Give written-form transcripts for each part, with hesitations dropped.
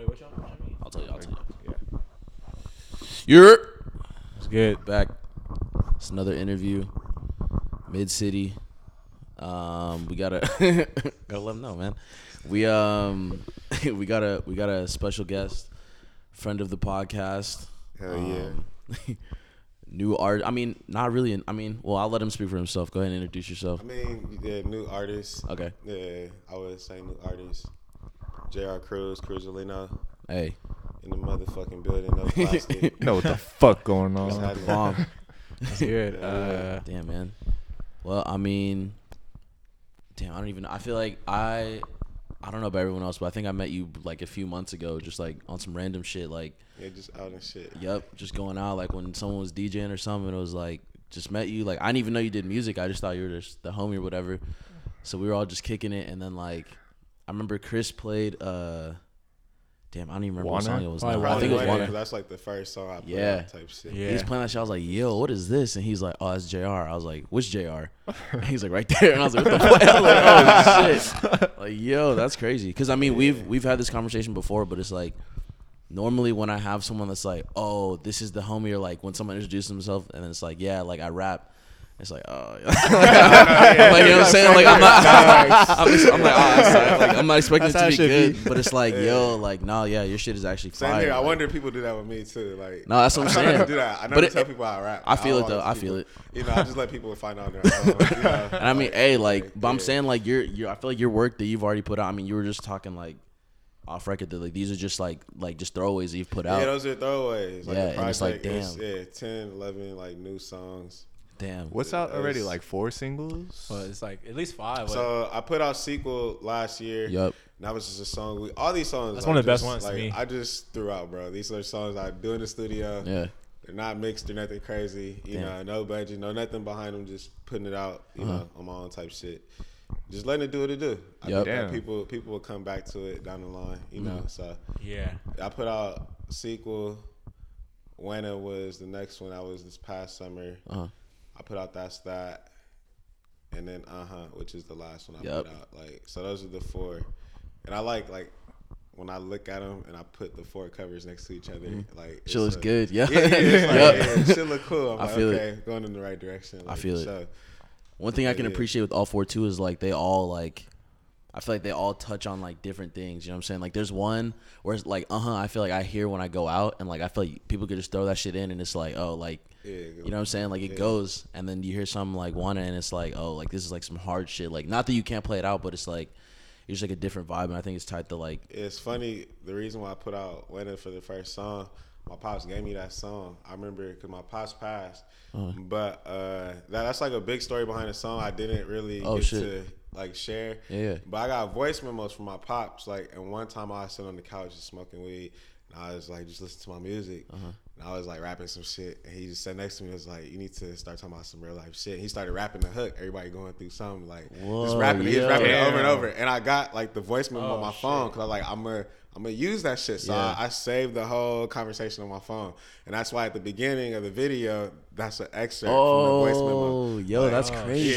Wait, what y'all mean? I'll tell you. Yeah. You're. It's good. Back. It's another interview. Mid City. We gotta gotta let them know, man. We got a special guest, friend of the podcast. Hell yeah. New art. I mean, not really. Well, I'll let him speak for himself. Go ahead and introduce yourself. New artist. Okay. Yeah, I would say new artist. Jr. Cruz Alena. Hey. In the motherfucking building. No plastic. You know what the fuck going on? That's bomb. That's good. Damn, man. Well, I mean, damn, I don't even know. I feel like I don't know about everyone else, but I think I met you like a few months ago, just like on some random shit, like just out and shit. Yep, just going out like when someone was DJing or something. It was like just met you. Like I didn't even know you did music. I just thought you were just the homie or whatever. So we were all just kicking it, and then like I remember Chris played. Damn, I don't even remember what song it was. Now. I think it was Wanna. That's like the first song I played. Yeah. Type shit. Yeah. He's playing that shit. I was like, yo, what is this? And he's like, oh, that's JR. I was like, which JR? And he's like, right there. And I was like, what the fuck? I was like, oh, shit. Like, yo, that's crazy. Because, I mean, we've had this conversation before, but it's like, normally when I have someone that's like, oh, this is the homie, or like when someone introduces themselves, and then it's like, yeah, like I rap. It's like, oh, yeah. Like, you know what I'm saying? Like, I'm not expecting it to be good, but it's like, yo, like, no, yeah, your shit is actually fire. Same here. I wonder if people do that with me too. Like, no, that's what I'm saying. I do that. I never tell people I rap. I feel it though. I feel it. You know, I just let people find out. And I mean, hey, like, but I'm saying, like, I feel like your work that you've already put out. I mean, you were just talking like off record that like these are just like just throwaways that you've put out. Yeah, those are throwaways. Like, yeah, and it's like, damn, yeah, 10, 11 like new songs. Damn. What's out already? Like 4 singles? Well, it's like at least 5. So I put out Sequel last year. Yep. And that was just a song. All these songs. That's one of the best ones to me. I just threw out, bro. These are songs I do in the studio. Yeah. They're not mixed. They're nothing crazy. You know, no budget, no nothing behind them. Just putting it out, you know, on my own type shit. Just letting it do what it do. I think people will come back to it down the line, you know. So yeah, I put out Sequel. Wena was the next one. That was this past summer. I put out That's That, and then which is the last one I put out. Like, so those are the 4, and I like when I look at them and I put the 4 covers next to each other, like shit looks good. Yeah, shit look cool. I feel it going in the right direction. Like, I feel it. So, one thing I can appreciate with all 4 too is like they all like. I feel like they all touch on like different things. You know what I'm saying? Like there's one where it's like, I feel like I hear when I go out, and like I feel like people could just throw that shit in, and it's like, oh, like, you know what I'm saying? Like it goes, and then you hear something like Wanna, and it's like, oh, like this is like some hard shit. Like not that you can't play it out, but it's like it's like a different vibe, and I think it's tied to like. It's funny. The reason why I put out Wanna for the first song, my pops gave me that song. I remember because my pops passed, but that's like a big story behind the song. I didn't really to. Like share, but I got voice memos from my pops. Like, and one time I was sitting on the couch just smoking weed, and I was like, just listen to my music, and I was like rapping some shit. And he just sat next to me, was like, you need to start talking about some real life shit. And he started rapping the hook. Everybody going through something, like just rapping. He was rapping it over and over. And I got like the voice memo on my phone because I like I'm gonna use that shit. So I saved the whole conversation on my phone, and that's why at the beginning of the video. That's an excerpt from the voice memo. Oh, yo, like, that's crazy.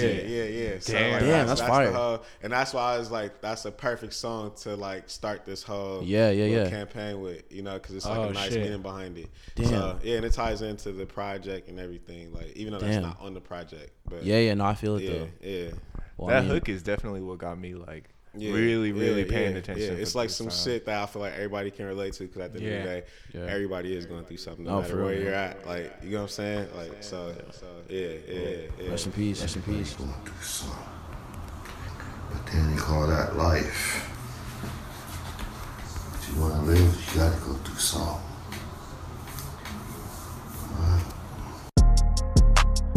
Yeah. So, damn, like, that's fire. And that's why I was like, that's a perfect song to like start this whole campaign with, you know, because it's like a nice meaning behind it. Damn. So, yeah, and it ties into the project and everything, like even though that's not on the project. But no, I feel it though. Yeah. Well, that hook is definitely what got me like really paying attention. It's like some shit that I feel like everybody can relate to because at the end of the day, everybody is going through something, no matter where you're at. Like, you know what I'm saying? Like, so yeah. Rest in peace. Rest in peace. But then they call that life. If you want to live, you got to go through something.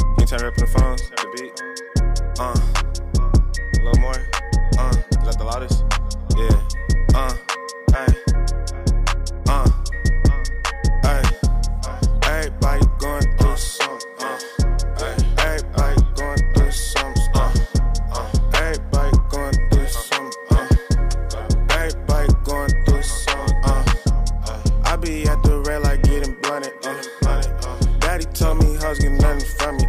Can you turn up the phones, the beat? A little more. Is that the loudest? Yeah. Everybody going through something. Everybody going through something. Everybody going through something. Everybody going through something. I be at the red light getting blunted. Daddy told me hoes get nothing from me.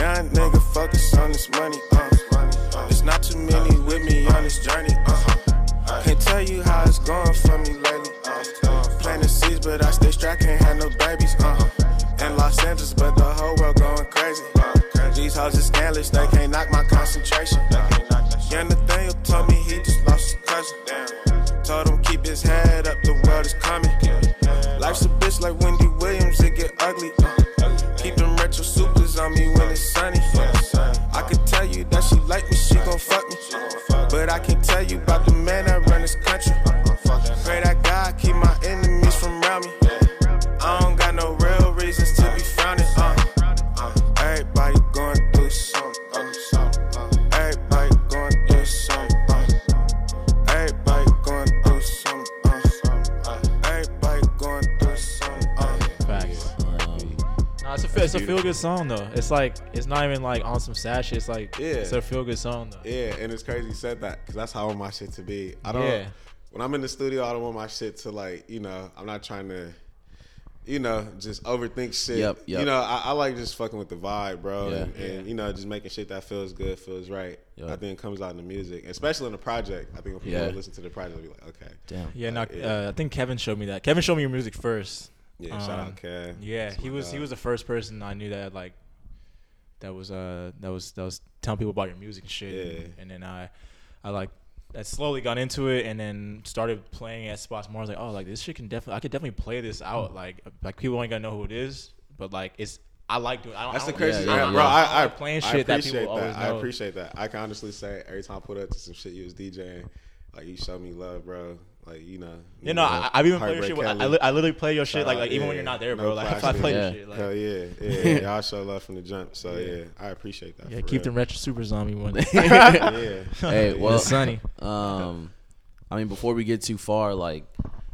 Young nigga focus on this money. Not too many with me on this journey. Can't tell you how it's going come from me lately. Planting seeds, but I stay strapped, can't handle babies. In Los Angeles, but the whole world going crazy. These hoes is scandalous, they can't knock my concentration. Young Nathaniel told me he just lost his cousin. Told him keep his head up, the world is coming. Life's a bitch like Wendy Williams, it get ugly. Keep them retro supers on me when it's sunny. I could tell you that she like me, she gon' fuck me. But I can't tell you about the man that run this country. Pray that God keep my enemies from around me. I don't got no real reasons to be frowning. Everybody going through something. Everybody going through something. Everybody going through something. Everybody going through something. Nah, it's a feel good song though. It's like it's not even like on some sad shit. It's like it's a feel good song though. Yeah, and it's crazy you said that because that's how I want my shit to be. I don't. Yeah. When I'm in the studio, I don't want my shit to like, you know, I'm not trying to, you know, just overthink shit. Yep. You know, I like just fucking with the vibe, bro. Yeah, and you know, just making shit that feels good, feels right. Yep. I think it comes out in the music, especially in the project. I think when people listen to the project, they'll be like, okay. Damn. Yeah, I think Kevin showed me that. Kevin showed me your music first. Yeah, shout out Kev. Yeah, he was the first person I knew that like that was telling people about your music and shit. Yeah. And then I like I slowly got into it and then started playing at spots more. I was like, oh, like this shit I could definitely play this out. Like people ain't gonna know who it is, but like I like doing. That's the crazy thing, bro. I playing shit that people always know. I appreciate that. I can honestly say every time I put up to some shit you was DJing, like you show me love, bro. Like you know, I've even played your shit. I literally play your shit like even when you're not there, bro. Like I play your shit. Like. Hell yeah. Y'all show love from the jump. So yeah I appreciate that. Yeah, keep them retro supers on me one day. Yeah. Hey, well, it's sunny. I mean, before we get too far, like,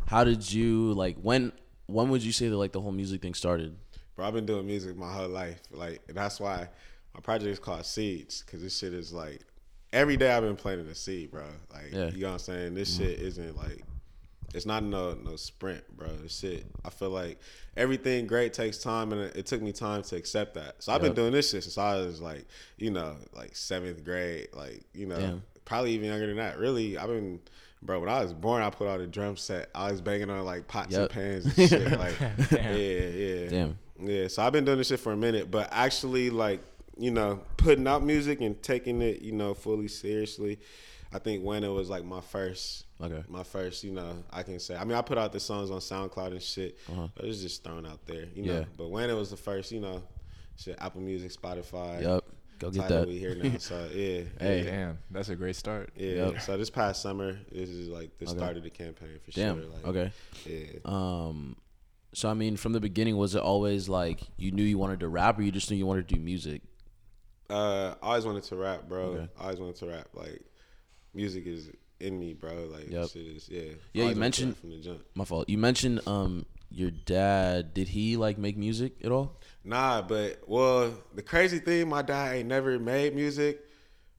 how did you like when would you say that like the whole music thing started? Bro, I've been doing music my whole life. Like that's why my project is called Seeds because this shit is like. Every day I've been planting a seed, bro. Like, you know what I'm saying? This shit isn't like, it's not no sprint, bro. This shit, I feel like everything great takes time, and it took me time to accept that. So I've been doing this shit since I was like, you know, like seventh grade, like, you know, probably even younger than that. Really, I've been, bro, when I was born, I put on a drum set. I was banging on like pots and pans and shit. Like, Damn. Yeah, so I've been doing this shit for a minute, but actually, like, you know, putting out music and taking it, you know, fully seriously. I think when it was like my first, you know, I can say. I mean, I put out the songs on SoundCloud and shit. But it was just thrown out there, you know. But when it was the first, you know, shit, Apple Music, Spotify. Yep. Go get that. We here now, so hey, damn, that's a great start. Yeah. Yep. So this past summer, this is like the start of the campaign for sure. Like, Yeah. So I mean, from the beginning, was it always like you knew you wanted to rap, or you just knew you wanted to do music? I always wanted to rap, bro. I always wanted to rap. Like, music is in me, bro. Like, shit is, Yeah, you mentioned, from the jump. My fault. You mentioned your dad. Did he, like, make music at all? Nah, but, well, the crazy thing, my dad ain't never made music,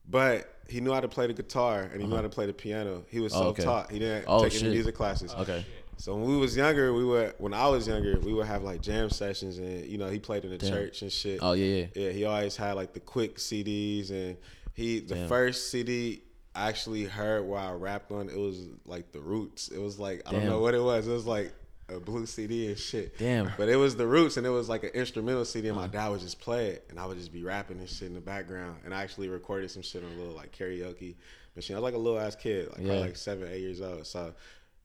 but he knew how to play the guitar, and he knew how to play the piano. He was self-taught. He didn't take any music classes. So when I was younger, we would have like jam sessions, and you know he played in the church and shit. Oh yeah. He always had like the quick CDs, and the first CD I actually heard where I rapped on it was like The Roots. It was like I don't know what it was. It was like a blue CD and shit. Damn. But it was The Roots, and it was like an instrumental CD, and my dad would just play it, and I would just be rapping and shit in the background. And I actually recorded some shit on a little like karaoke machine. I was like a little ass kid, like probably like 7, 8 years old. So.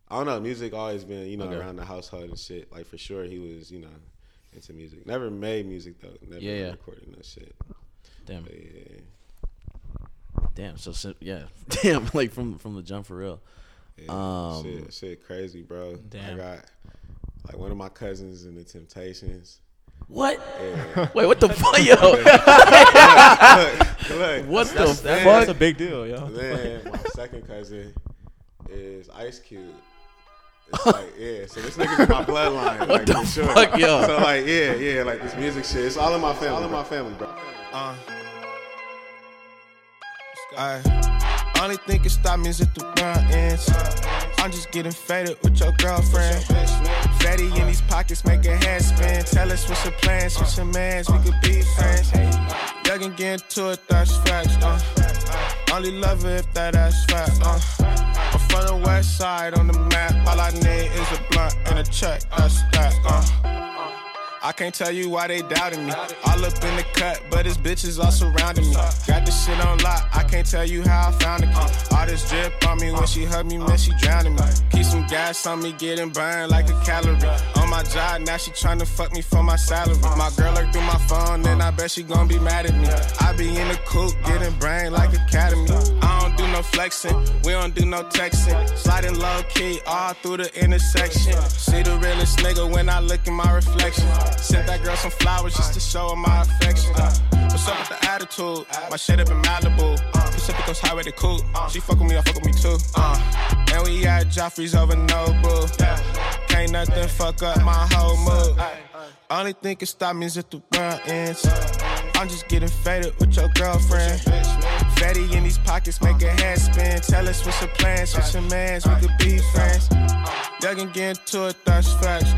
I don't know, music always been, you know, around the household and shit. Like, for sure, he was, you know, into music. Never made music, though. Never recorded no shit. Damn. But, Damn, so, Damn, like, from the jump, for real. Yeah, shit crazy, bro. Damn. I got, like, one of my cousins in The Temptations. What? Yeah. Wait, what the fuck, yo? Look, what the fuck? That's a big deal, yo. Man, my second cousin is Ice Cube. It's like, so this nigga's in my bloodline. What like, the sure. fuck, yo? So, like, like, this music shit. It's all in my family. All in my family, bro. I only think it stop me is at the wrong ends. I'm just getting faded with your girlfriend. Fatty in these pockets make a head spin. Tell us what's your plans, what's your mans. We could be friends. Y'all can get into it, that's facts. Only love her if that's facts. from the west side on the map. All I need is a blunt and a check, that's that. I can't tell you why they doubting me. All up in the cut, but it's bitches all surrounding me. Got this shit on lock, I can't tell you how I found the key. All this drip on me, when she hugged me, man, she drowning me. Keep some gas on me, getting burned like a calorie. On my job, now she tryna fuck me for my salary. My girl looked through my phone, and I bet she gon' be mad at me. I be in the coupe, getting brain like academy. I don't do no flexing, we don't do no texting. Sliding low key, all through the intersection. See the realest nigga when I look in my reflection. Sent that girl some flowers just to show her my affection. What's up with the attitude? My shit up in Malibu. Pacific Coast Highway to Coop. She fuck with me, I fuck with me too. And we at Joffrey's over Nobu. Can't nothing fuck up my whole mood. Only thing can stop me is if the world ends. I'm just getting faded with your girlfriend. Fatty in these pockets, make a head spin. Tell us what's your plan, switch your mans, we could be friends. Y'all can get into it, that's facts.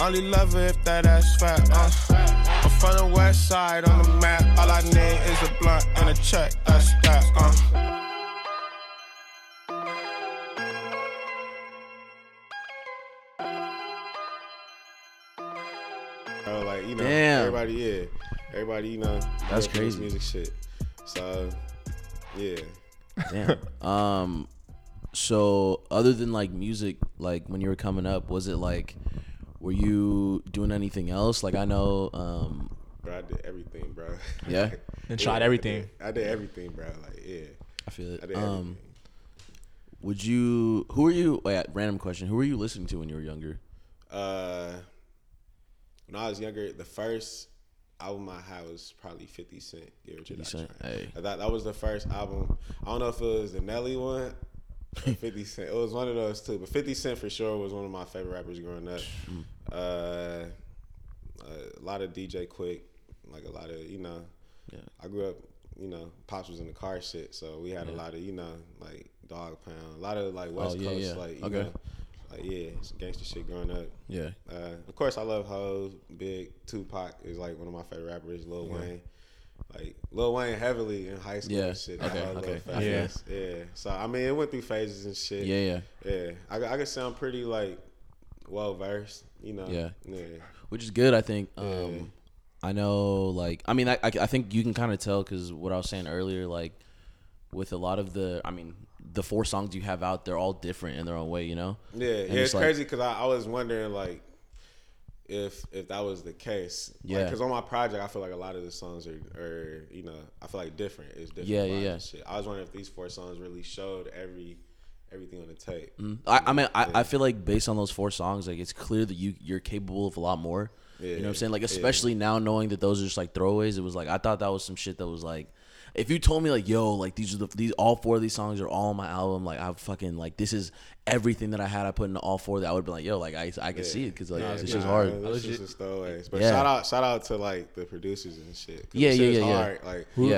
Only love her if that ass fat. I'm from the west side on the map. All I need is a blunt and a check. That's that. Like, you know, damn. Everybody, you know, that's crazy music shit. So, yeah. Damn. So, other than like music, like when you were coming up, was it like? Were you doing anything else? Like I know, bro, I did everything, bro. Yeah, and tried everything. I did everything, bro. Like yeah, I feel it. I did everything. Would you? Who are you? Wait, random question. Who were you listening to when you were younger? When I was younger, the first album I had was probably 50 Cent. Give It a Try. Hey. I thought that was the first album. I don't know if it was the Nelly one. 50 Cent. It was one of those two, but 50 Cent for sure was one of my favorite rappers growing up. A lot of DJ Quick, like a lot of, you know, yeah. I grew up, you know, Pops was in the car shit, so we had a lot of, you know, like Dog Pound, a lot of like West Coast, like, you know, like, yeah, gangster shit growing up. Yeah. Of course, I love hoes. Big Tupac is like one of my favorite rappers, Lil Wayne. Like Lil Wayne heavily in high school and shit. Yeah. So I mean, it went through phases and shit. Yeah. I could sound pretty like well versed, you know. Yeah. Which is good, I think. I know, like, I mean, I think you can kind of tell because what I was saying earlier, like, with a lot of the, I mean, the four songs you have out, they're all different in their own way, you know. Yeah. It's like, crazy because I was wondering like. If that was the case, because on my project, I feel like a lot of the songs are you know, I feel like different. It's different. Yeah. Shit. I was wondering if these four songs really showed everything on the tape. I feel like based on those four songs, like it's clear that you're capable of a lot more. Yeah. You know what I'm saying? Like especially now knowing that those are just like throwaways. It was like I thought that was some shit that was like. If you told me like, yo, like these all four of these songs are all on my album, like I fucking like this is everything that I had. I put into all four of that. I would be like, yo, like I can see it because like this is hard. This is just throwaways. But shout out to like the producers and shit. Yeah. Like who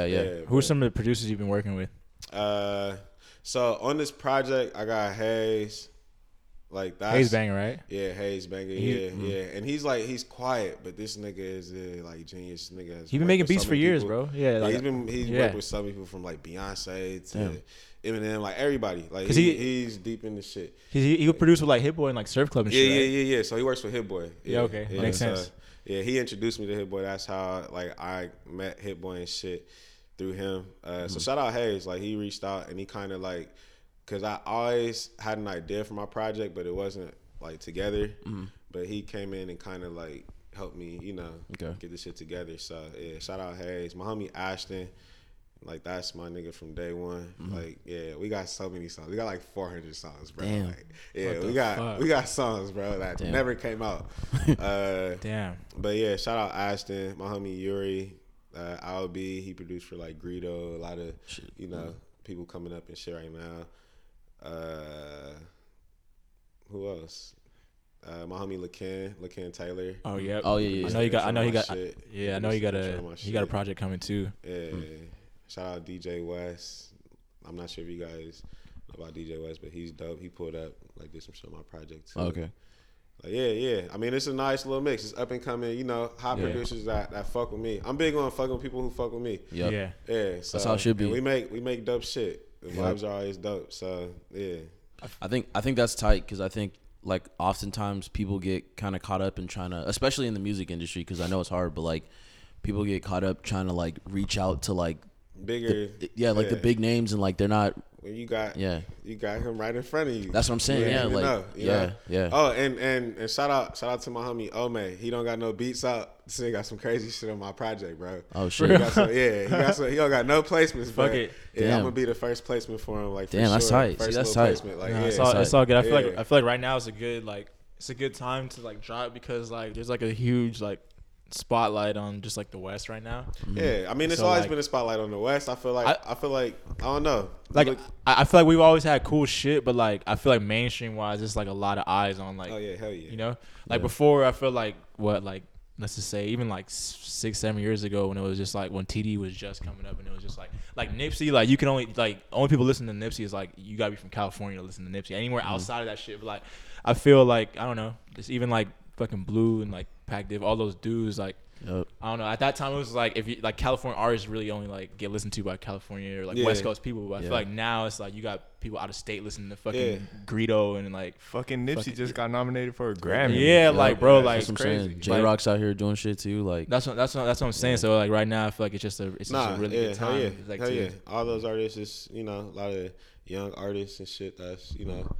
are some of the producers you've been working with? So on this project, I got Hayes. Like that's Hayes Banger, right? Yeah, Hayes Banger, yeah. And he's like he's quiet, but this nigga is a like genius nigga. He's been making beats for years, bro. Yeah, like he's worked with some people from like Beyonce to Eminem, like everybody. Like he's deep in the shit. He would produce with like Hitboy and like Surf Club and shit. Yeah. So he works with Hitboy. Yeah, makes sense. He introduced me to Hitboy. That's how like I met Hitboy and shit through him. So shout out Hayes, like he reached out and he kind of like. Because I always had an idea for my project, but it wasn't, like, together. But he came in and kind of, like, helped me, you know, get this shit together. So, yeah, shout out Hayes. My homie Ashton, like, that's my nigga from day one. Like, yeah, we got so many songs. We got, like, 400 songs, bro. Damn. Like, yeah, we got songs, bro, that never came out. Damn. But, yeah, shout out Ashton. My homie Yuri, ILB, he produced for, like, Greedo. A lot of, you know, people coming up and shit right now. Who else? My homie Lekin Taylor. Oh yeah. I know he got a project coming too. Yeah. Shout out DJ West. I'm not sure if you guys know about DJ West, but he's dope. He pulled up, like did some shit on my project too. Okay. Like, yeah. I mean, it's a nice little mix. It's up and coming, you know, hot producers that fuck with me. I'm big on fucking people who fuck with me. Yeah. So, that's how it should be. We make dope shit. The vibes are always dope. So yeah, I think that's tight, because I think like oftentimes people get kind of caught up in trying to, especially in the music industry, because I know it's hard, but like people get caught up trying to like reach out to like bigger, the big names, and like they're not. When you got him right in front of you. That's what I'm saying. Yeah. Oh, and shout out to my homie Ome. He don't got no beats out. So he got some crazy shit on my project, bro. Oh shit. He don't got no placements. Fuck it. Yeah, damn. I'm gonna be the first placement for him. Like, damn, for that's sure. Tight. First, see, that's tight. Placement. Like, yeah, it's all good. I feel like right now is a good time to like drop, because like there's like a huge like spotlight on just like the West right now. Yeah, I mean it's always been a spotlight on the West. I feel like I don't know. Like I feel like we've always had cool shit, but like I feel like mainstream wise, it's like a lot of eyes on like. Oh yeah, hell yeah. You know, like before I feel like let's just say even like 6-7 years ago when it was just like when TD was just coming up and it was just like Nipsey, like you can only people listen to Nipsey is like you gotta be from California to listen to Nipsey. Anywhere outside of that shit, but like I feel like I don't know, just even like fucking Blue and like Pac Div, all those dudes, like I don't know. At that time, it was like if you like California artists really only like get listened to by California or like West Coast people. But I feel like now it's like you got people out of state listening to fucking Greedo and like fucking Nipsey just got nominated for a Grammy. Yeah, like bro, like that's crazy. J-Rock's out here doing shit too. Like that's what I'm saying. So like right now, I feel like it's just a really good time. All those artists, is, you know, a lot of young artists and shit. That's you know.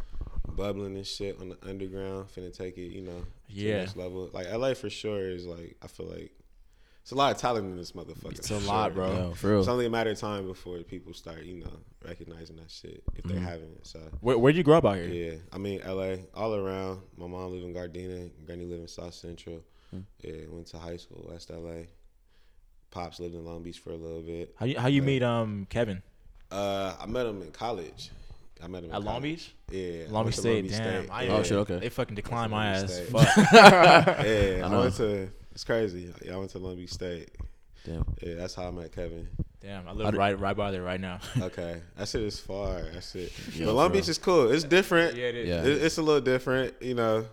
Bubbling and shit on the underground, finna take it, you know, to the next level. Like LA for sure is like, I feel like it's a lot of talent in this motherfucker. It's a lot, bro. No, for real. It's only a matter of time before people start, you know, recognizing that shit if they haven't. So where'd you grow up out here? Yeah, I mean LA, all around. My mom lived in Gardena, granny lived in South Central. Yeah, went to high school West LA. Pops lived in Long Beach for a little bit. How you meet Kevin? I met him in college. I met him at Long Beach? Yeah. Long Beach State. Damn. Oh, shit, okay. They fucking declined my ass. Fuck. Yeah, I went to, it's crazy. Yeah, I went to Long Beach State. Damn. Yeah, that's how I met Kevin. Damn, I live right by there right now. Okay. That shit is far. That shit. Yeah, but Long Beach is cool. It's different. Yeah, it is. Yeah. It's a little different, you know.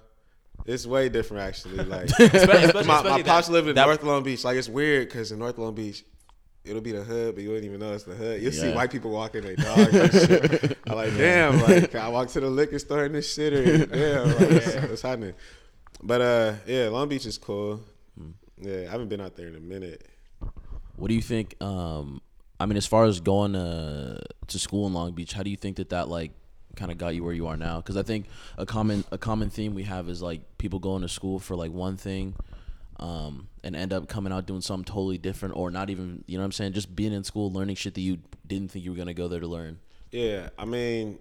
It's way different, actually. Like, especially my pops lived in North Long Beach. Like, it's weird because in North Long Beach, it'll be the hood, but you wouldn't even know it's the hood. You'll see white people walking their dogs and shit. I'm like, damn, like, I walk to the liquor store and this shit, or damn, like, what's happening? But, yeah, Long Beach is cool. Yeah, I haven't been out there in a minute. What do you think, I mean, as far as going to school in Long Beach, how do you think that, like, kind of got you where you are now? Because I think a common theme we have is, like, people going to school for, like, one thing, and end up coming out doing something totally different, or not even, you know what I'm saying, just being in school, learning shit that you didn't think you were going to go there to learn. Yeah, I mean,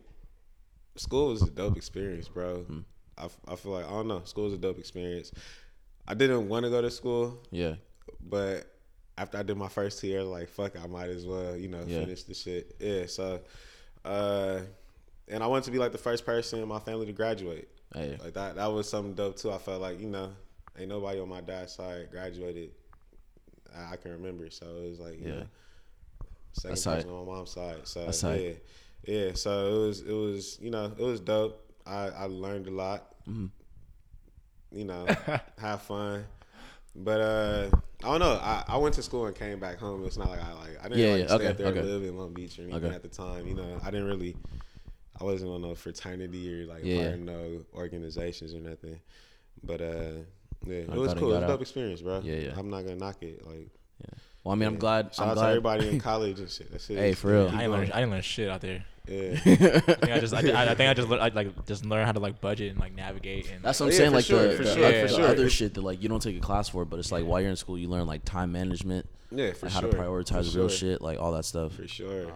school was a dope experience, bro. I feel like, I don't know, school was a dope experience. I didn't want to go to school. Yeah. But after I did my first 2 years, like, fuck, I might as well, you know, finish the shit. Yeah, so, and I wanted to be, like, the first person in my family to graduate. Oh, yeah. Like, that was something dope, too. I felt like, you know, ain't nobody on my dad's side graduated. I can remember, so it was like you know, second person on my mom's side. So yeah. So it was you know, it was dope. I learned a lot. You know, have fun. But I don't know. I went to school and came back home. It's not like I didn't stay up there and live in Long Beach or anything at the time. You know, I didn't really. I wasn't on no fraternity or like part of no organizations or nothing. But yeah, it was cool. It was a dope experience, bro. Yeah. I'm not gonna knock it. Like, well, I mean, I'm glad to everybody in college and shit. That shit. Hey, for real. I didn't learn shit out there. Yeah. I think I just learned how to like budget and like navigate. And that's what I'm saying. Like the other shit that like you don't take a class for, but it's like while you're in school you learn like time management. Yeah, for how to prioritize real shit, like all that stuff. For sure.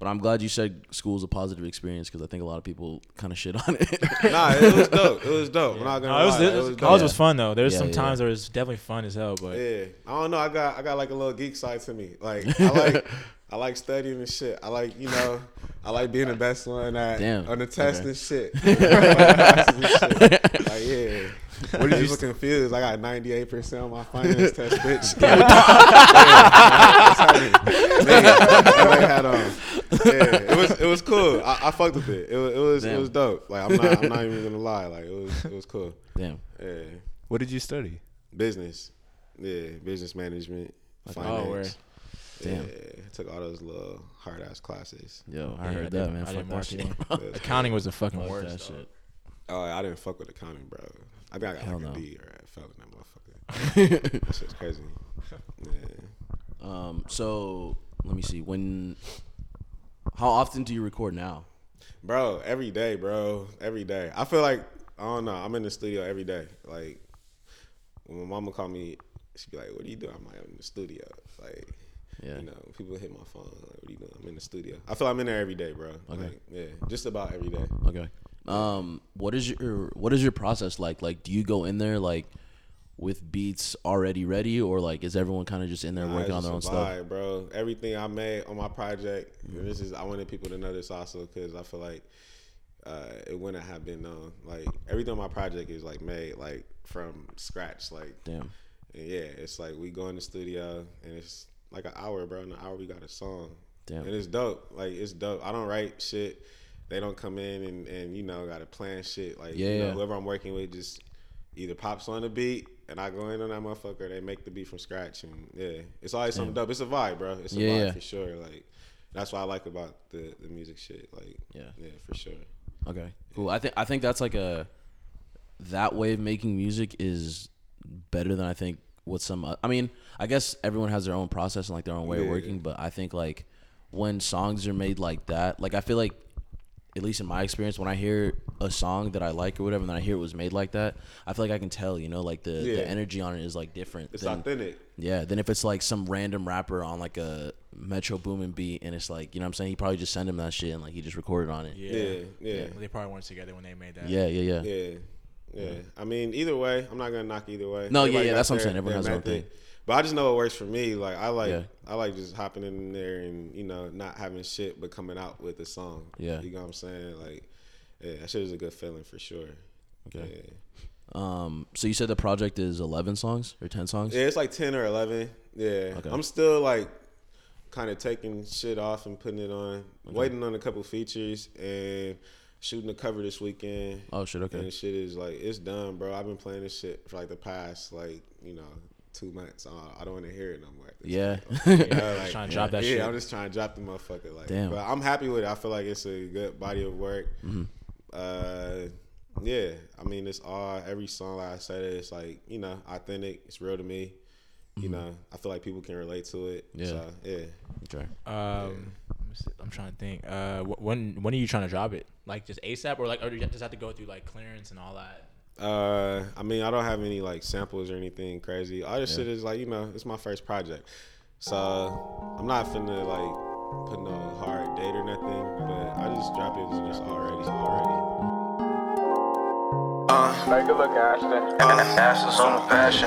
But I'm glad you said school's a positive experience because I think a lot of people kind of shit on it. Nah, it was dope. It was dope. Yeah. I'm not gonna lie. It was college was fun though. There's some times where it's definitely fun as hell. But yeah, I don't know. I got like a little geek side to me. Like I like studying and shit. I like I like being the best one on the test and shit. Like What did you confused? I got 98% on my finance test, bitch. Yeah. It was cool. I fucked with it. It was dope. Like I'm not even gonna lie. Like it was cool. Damn. Yeah. What did you study? Business. Yeah, business management, finance. Damn. Yeah, I took all those little hard ass classes. Yo, I heard that, man. Fuck that shit. Accounting was the fucking worst. Oh, I didn't fuck with accounting, bro. I think I got like a D or a F in that motherfucker. That shit's crazy. Yeah. So let me see. How often do you record now? Bro, every day, bro. Every day. I feel like, I don't know, I'm in the studio every day. Like, when my mama called me, she'd be like, what are you doing? I'm like, I'm in the studio. Like, yeah. You know, people hit my phone. Like, what are you doing? I'm in the studio. I feel like I'm in there every day, bro. Okay. Like, yeah, just about every day. Okay. What is your process like? Like, do you go in there, like, with beats already ready, or like is everyone kind of just in there working on their own stuff? Bro, everything I made on my project, this is, I wanted people to know this also because I feel like it wouldn't have been known. Like everything on my project is like made like from scratch. Like damn, and yeah, it's like we go in the studio and it's like an hour, bro. In an hour we got a song, damn, and it's dope. Like it's dope. I don't write shit. They don't come in and you know gotta plan shit. Like yeah, you know, yeah, whoever I'm working with just either pops on the beat. And I go in on that motherfucker. They make the beat from scratch, and yeah, it's always something dope. It's a vibe, bro. It's a vibe for sure. Like that's what I like about the music shit. Like yeah, for sure. Okay, cool. Yeah. I think that's like that way of making music is better than I think what some. I mean, I guess everyone has their own process and like their own way of working, but I think like when songs are made like that, like I feel like, at least in my experience, when I hear a song that I like or whatever, and then I hear it was made like that, I feel like I can tell, you know, like the energy on it is like different. It's authentic. Yeah. Then if it's like some random rapper on like a Metro Boomin beat, and it's like, you know what I'm saying, he probably just sent him that shit and like he just recorded on it. Yeah. Well, they probably weren't together when they made that. Yeah. I mean, either way, I'm not gonna knock either way. No, everybody that's what I'm saying. Everyone has their own thing. But I just know it works for me. Like I like just hopping in there and, you know, not having shit but coming out with a song. Yeah. You know what I'm saying? Like, yeah, that shit is a good feeling for sure. Okay. Yeah. So you said the project is 11 songs or 10 songs? Yeah, it's like 10 or 11. Yeah. Okay. I'm still like kind of taking shit off and putting it on. Okay. Waiting on a couple features and shooting a cover this weekend. Oh shit, okay. And shit is like, it's done, bro. I've been playing this shit for like the past, like, you know, 2 months. I don't want to hear it no more. Trying to drop that shit. Yeah, I'm just trying to drop the motherfucker. Like, damn. But I'm happy with it. I feel like it's a good body of work. Mm-hmm. Yeah, I mean, it's all, every song, like I said, it's like, you know, authentic. It's real to me. Mm-hmm. You know, I feel like people can relate to it. Yeah. So, yeah. Okay. I'm trying to think. When are you trying to drop it? Like just ASAP, or like, or do you just have to go through like clearance and all that? I mean, I don't have any like samples or anything crazy. All this shit is like, you know, it's my first project, so I'm not finna like put no hard date or nothing. But I just drop it and it's already. Take a look, Ashton. Ashton's on the passion.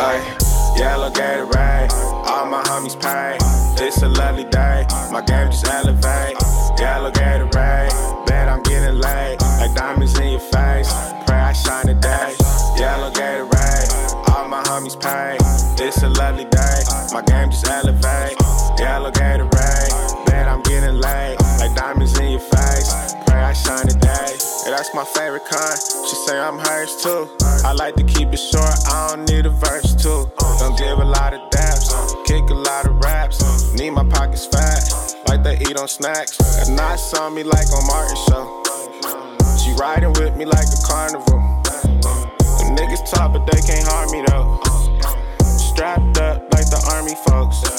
Yellow Gatorade. All my homies pay. It's a lovely day. My game just elevate. Yellow Gatorade. Bet I'm getting laid. Like diamonds in your face. Pray I shine today. Yellow Gatorade. All my homies pay. It's a lovely day. My game just elevate. Yellow Gatorade. Bet I'm getting laid. Like diamonds in your face. Pray I shine today. Yeah, that's my favorite kind. She say I'm hers too. I like to keep it short. I don't need a verse too. Don't give a lot of daps. Kick a lot of raps. Need my pockets fat, like they eat on snacks. And knots on me like on Martin's show. She riding with me like a carnival. The niggas talk, but they can't harm me though. Strapped up like the army folks.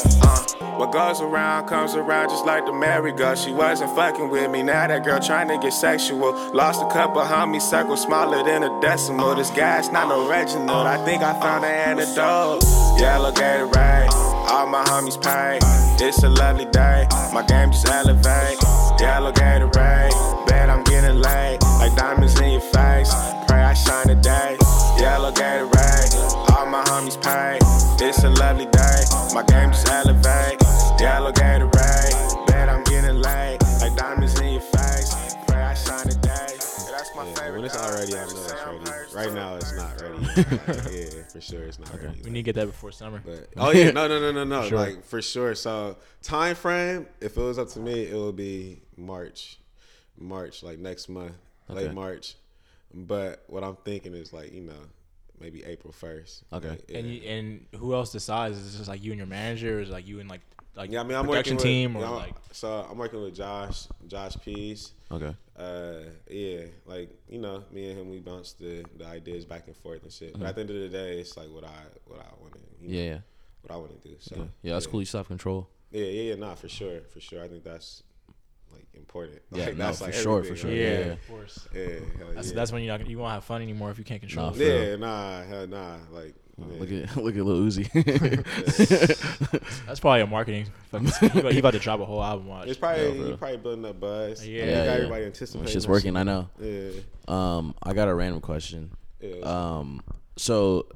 What goes around comes around, just like the merry-go. She wasn't fucking with me, now that girl trying to get sexual. Lost a couple homie circles, smaller than a decimal. This gas not no Reginald, I think I found an antidote. Yellow Gatorade, all my homies pay. It's a lovely day, my game just elevate. Yellow Gatorade, bet I'm getting laid. Like diamonds in your face, pray I shine today. Yellow Gatorade, all my homies pay. It's a lovely day, my game just elevate. Yellow Gatorade, bet I'm getting laid. Like diamonds in your face, pray I shine today. That's my favorite. When it's already, I know it's ready. Right now, it's not ready. Yeah, for sure, it's not ready. We need to get that before summer. But, no. Sure. Like for sure. So time frame, if it was up to me, it would be March, like next month, late March. But what I'm thinking is like, you know, maybe April 1st. Okay. Yeah. And who else decides? Is it just like you and your manager, or is it like you and like yeah, I mean, I'm production with, team, or you know, like? So I'm working with Josh Pease. Okay. Yeah, like you know, me and him, we bounce the ideas back and forth and shit. Mm-hmm. But at the end of the day, it's like what I want to. You know, yeah. What I want to do. So yeah, that's cool. You still have control. Yeah, nah, for sure. I think that's like important. Yeah, like, no, that's like for sure. Yeah, of course. Yeah, that's when you won't have fun anymore if you can't control. Nah, hell nah. Like look at Lil Uzi. That's probably a marketing. He about to drop a whole album. Watch. It's probably you probably building up buzz. Yeah, you got everybody anticipating. It's just working. I know. Yeah. I got a random question. Yeah. So.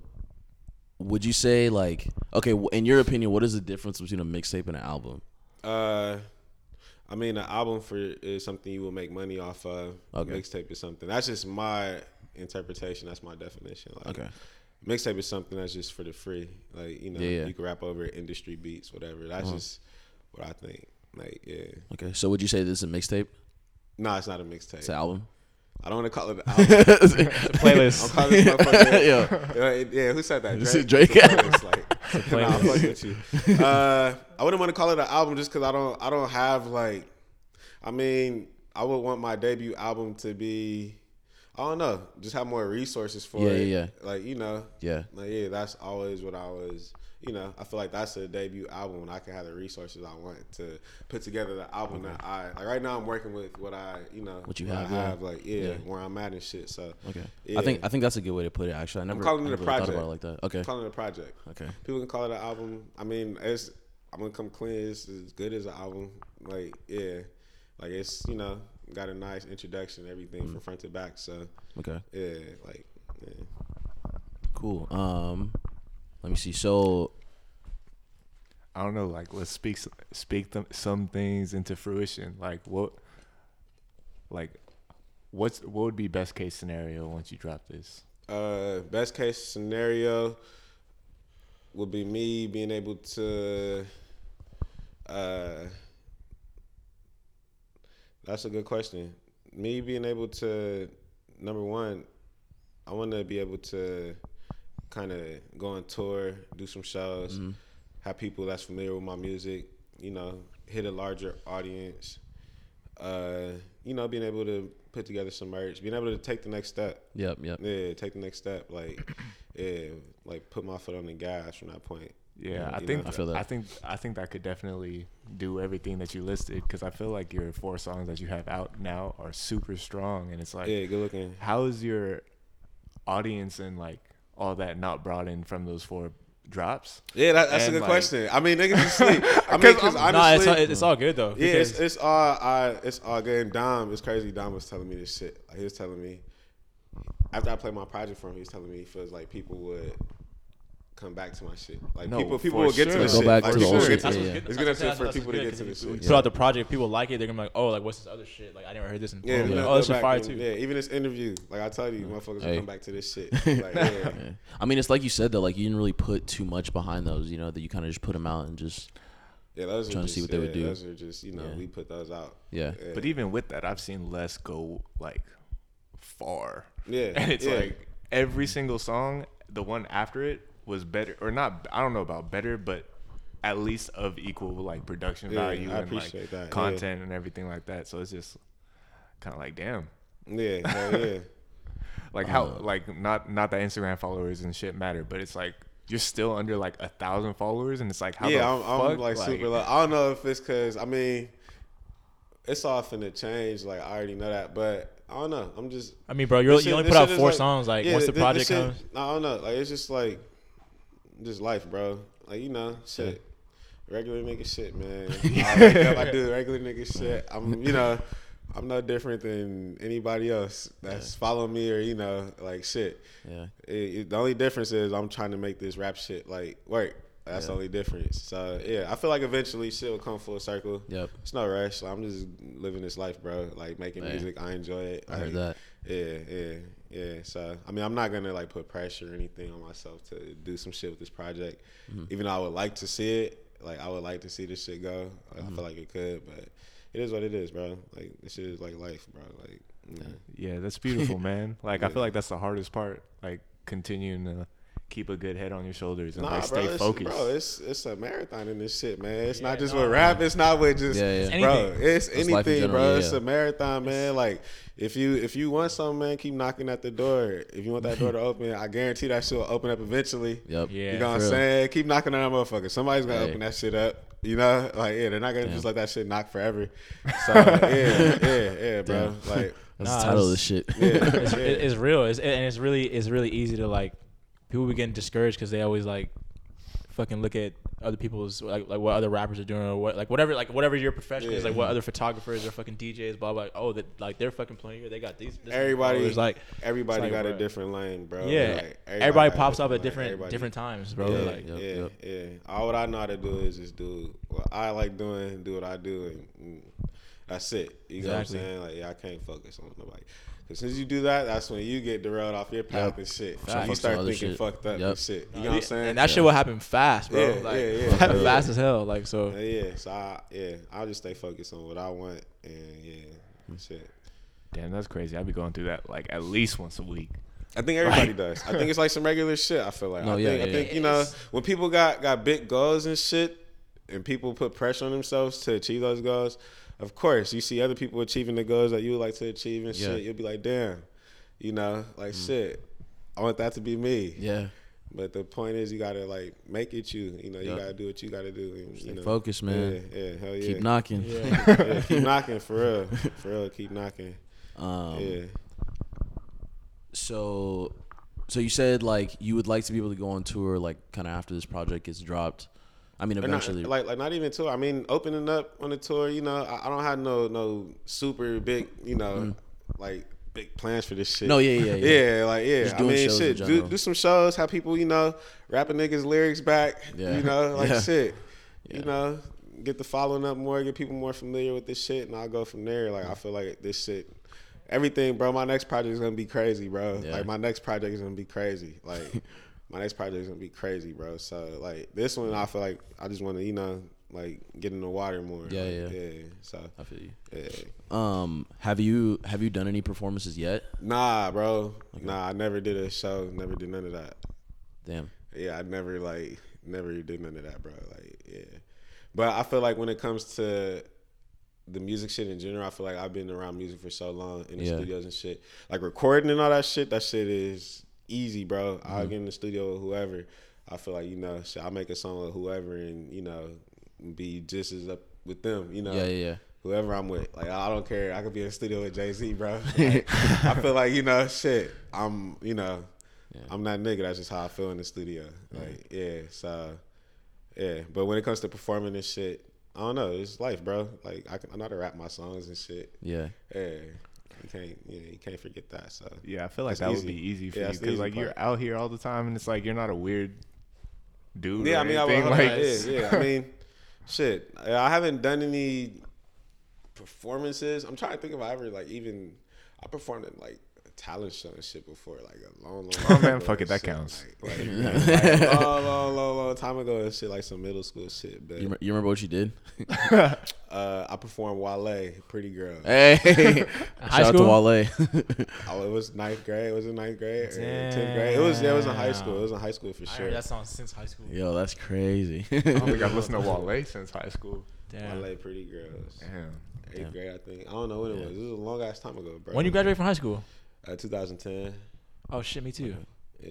Would you say like okay? In your opinion, what is the difference between a mixtape and an album? I mean, an album is something you will make money off of. Okay. Mixtape is something that's just my interpretation. That's my definition. Like, okay. Mixtape is something that's just for the free. Like you know, you can rap over industry beats, whatever. That's just what I think. Like Okay, so would you say this is a mixtape? No, it's not a mixtape. It's an album. I don't want to call it an album. It's a playlist. I'm calling it motherfucker. Yeah, who said that? Drake. It's like, nah, I'm fucking with you. I wouldn't want to call it an album just because I don't have like, I mean, I would want my debut album to be, I don't know, just have more resources for it. Yeah, yeah. Like, you know. Yeah. Like, yeah, that's always what I was, you know, I feel like that's a debut album when I can have the resources I want to put together the album that I, like right now I'm working with what I, you know. What you have, where I'm at and shit, so. Okay. Yeah. I think that's a good way to put it, actually. I'm calling it a project. About it like that. Okay. I'm calling it a project. Okay. People can call it an album. I mean, I'm going to come clean. It's as good as an album. Like, yeah. Like, it's, you know. Got a nice introduction and everything from front to back. So okay. Yeah, like yeah. Cool. Let me see. So I don't know, like let's speak some things into fruition. Like what would be best case scenario once you drop this? Best case scenario would be me being able to that's a good question. Me being able to, number one, I want to be able to kind of go on tour, do some shows, have people that's familiar with my music, you know, hit a larger audience, you know, being able to put together some merch, being able to take the next step. Yep. Yeah, take the next step. Like, yeah, like put my foot on the gas from that point. Yeah, I think I think that could definitely do everything that you listed because I feel like your 4 songs that you have out now are super strong and it's like good looking. How is your audience and like all that not brought in from those 4 drops? Yeah, that's a good question. I mean, niggas just sleep. I mean, because honestly, it's all good though. Yeah, it's all good. And Dom, it's crazy. Dom was telling me this shit. Like, he was telling me after I played my project for him, he was telling me he feels like people would come back to my shit. Like no, people will get to the shit. Go back to the old shit. It's good enough for people to get to the shit. Put out the project, people like it. They're gonna be like, oh, like what's this other shit? Like I never heard this in. Yeah, like, oh, this shit fire too. Yeah, even this interview. Like I tell you, motherfuckers will come back to this shit. Like, yeah. I mean, it's like you said though. Like you didn't really put too much behind those. You know that you kind of just put them out and just. Yeah, those trying to see what they would do. Those are just we put those out. Yeah, but even with that, I've seen less go like far. Yeah, and it's like every single song, the one after it. Was better or not? I don't know about better, but at least of equal like production value and like that. Content and everything like that. So it's just kind of like, damn. Yeah, yeah. Like how like not that Instagram followers and shit matter, but it's like you're still under like 1,000 followers, and it's like how the fuck? I'm like super low. I don't know if it's because I mean it's all finna change. Like I already know that, but. I don't know. I'm just. I mean, bro, you only put out 4 songs. Like once the project comes, I don't know. Like it's just like, just life, bro. Like you know, shit. Regular nigga shit, man. I wake up, I do regular nigga shit. I'm, you know, I'm no different than anybody else that's following me or you know, like shit. Yeah. The only difference is I'm trying to make this rap shit like work. That's the only difference. So yeah, I feel like eventually shit will come full circle. Yep. It's no rush. Like, I'm just living this life, bro. Like making music, I enjoy it. I heard that. Yeah. So I mean, I'm not gonna like put pressure or anything on myself to do some shit with this project. Mm-hmm. Even though I would like to see it, like I would like to see this shit go. Like, I feel like it could, but it is what it is, bro. Like this shit is like life, bro. Like yeah, that's beautiful, man. Like I feel like that's the hardest part. Like continuing to keep a good head on your shoulders and stay focused. Bro, it's a marathon in this shit, man. It's not just with rap. It's not with just bro. It's anything, bro. It's a marathon, man. Like if you want something, man, keep knocking at the door. If you want that door to open, I guarantee that shit will open up eventually. Yep. Yeah, you know what I'm saying? Keep knocking on that motherfucker. Somebody's gonna open that shit up. You know, like they're not gonna just let that shit knock forever. So yeah, bro. Damn. Like that's the title of this shit. Yeah, it's real. It's really easy to like. People be getting discouraged because they always like fucking look at other people's like what other rappers are doing or what whatever your profession is, like what other photographers or fucking DJs blah. Oh, that like they're fucking playing here. They got these. Everybody got a different lane, bro. Yeah, like, everybody pops up at different times, bro. Yeah, like, yep. All what I know how to do is just do what I like doing, do what I do, and that's it. You know what I'm saying? Like I can't focus on nobody. As soon as you do that, that's when you get derailed off your path and shit. So you start thinking fucked up and shit. You know what I'm saying? And that shit will happen fast, bro. Happen fast as hell. Like so. I'll just stay focused on what I want and shit. Damn, that's crazy. I be going through that like at least once a week. I think everybody does. I think it's like some regular shit, I feel like. I think you know, when people got big goals and shit and people put pressure on themselves to achieve those goals, of course, you see other people achieving the goals that you would like to achieve and shit. You'll be like, damn, you know, like shit, I want that to be me. Yeah. But the point is you got to like make it you know, you got to do what you got to do. And, you know, focus, man. Yeah, hell yeah. Keep knocking. Yeah. Keep knocking, for real. For real, keep knocking. So you said like you would like to be able to go on tour like kind of after this project gets dropped. I mean, eventually. Not, like not even tour. I mean, opening up on the tour, you know, I don't have no super big, you know, like big plans for this shit. No, yeah. Just doing shows in general. Do some shows, have people, you know, rapping niggas' lyrics back, you know, like shit. Yeah. You know, get the following up more, get people more familiar with this shit, and I'll go from there. Like, I feel like this shit. Everything, bro, my next project is going to be crazy, bro. Yeah. Like, my next project is going to be crazy. Like... My next project is gonna be crazy, bro. So like this one, I feel like I just want to, you know, like get in the water more. Yeah. So I feel you. Yeah. Have you done any performances yet? Nah, bro. Okay. Nah, I never did a show. Never did none of that. Damn. Yeah, I never did none of that, bro. Like yeah, but I feel like when it comes to the music shit in general, I feel like I've been around music for so long in the studios and shit, like recording and all that shit. That shit is. Easy, bro. Mm-hmm. I'll get in the studio with whoever. I feel like, you know, shit, I'll make a song with whoever and, you know, be just as up with them, you know. Yeah. Whoever I'm with. Like, I don't care. I could be in the studio with Jay-Z, bro. Like, I feel like, you know, shit, I'm, you know, I'm that nigga. That's just how I feel in the studio. Like, so, But when it comes to performing this shit, I don't know. It's life, bro. Like, I know how to rap my songs and shit. Yeah. You can't forget that. So I feel like that's that easy. Would be easy for you because like part. You're out here all the time and it's like you're not a weird dude. Yeah, or I mean, anything. I mean, shit. I haven't done any performances. I'm trying to think if I ever like even I performed at like a talent show and shit before, like a long time. Oh man, fuck it, that shit. Counts. Like a long time ago and shit, like some middle school shit. But you remember what you did? I performed Wale, Pretty Girl. Hey, high shout school? Out to Wale. It was ninth grade. Was it ninth grade or 10th grade? It was in high school. It was in high school for sure. I heard that song since high school. Yo, that's crazy. I don't think I've listened to Wale since high school. Damn. Wale, Pretty Girl. Damn. Eighth grade, I think. I don't know when it was. It was a long ass time ago, bro. When you graduated from high school? 2010. Oh shit, me too. Yeah.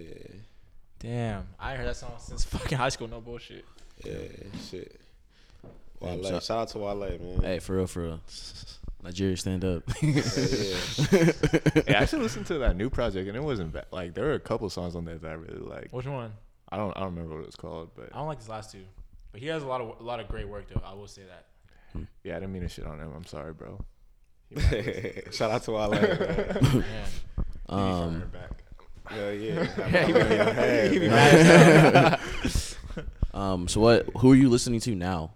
Damn, I heard that song since fucking high school. No bullshit. Yeah, shit. Wale. Shout out to Wale, man. Hey, for real. Nigeria, stand up. I actually listened to that new project, and it wasn't bad. Like, there were a couple songs on there that I really like. Which one? I don't remember what it was called, but I don't like his last two. But he has a lot of great work, though. I will say that. Yeah, I didn't mean to shit on him. I'm sorry, bro. Shout out to Wale. Man. Her back. Yeah. So what? Who are you listening to now?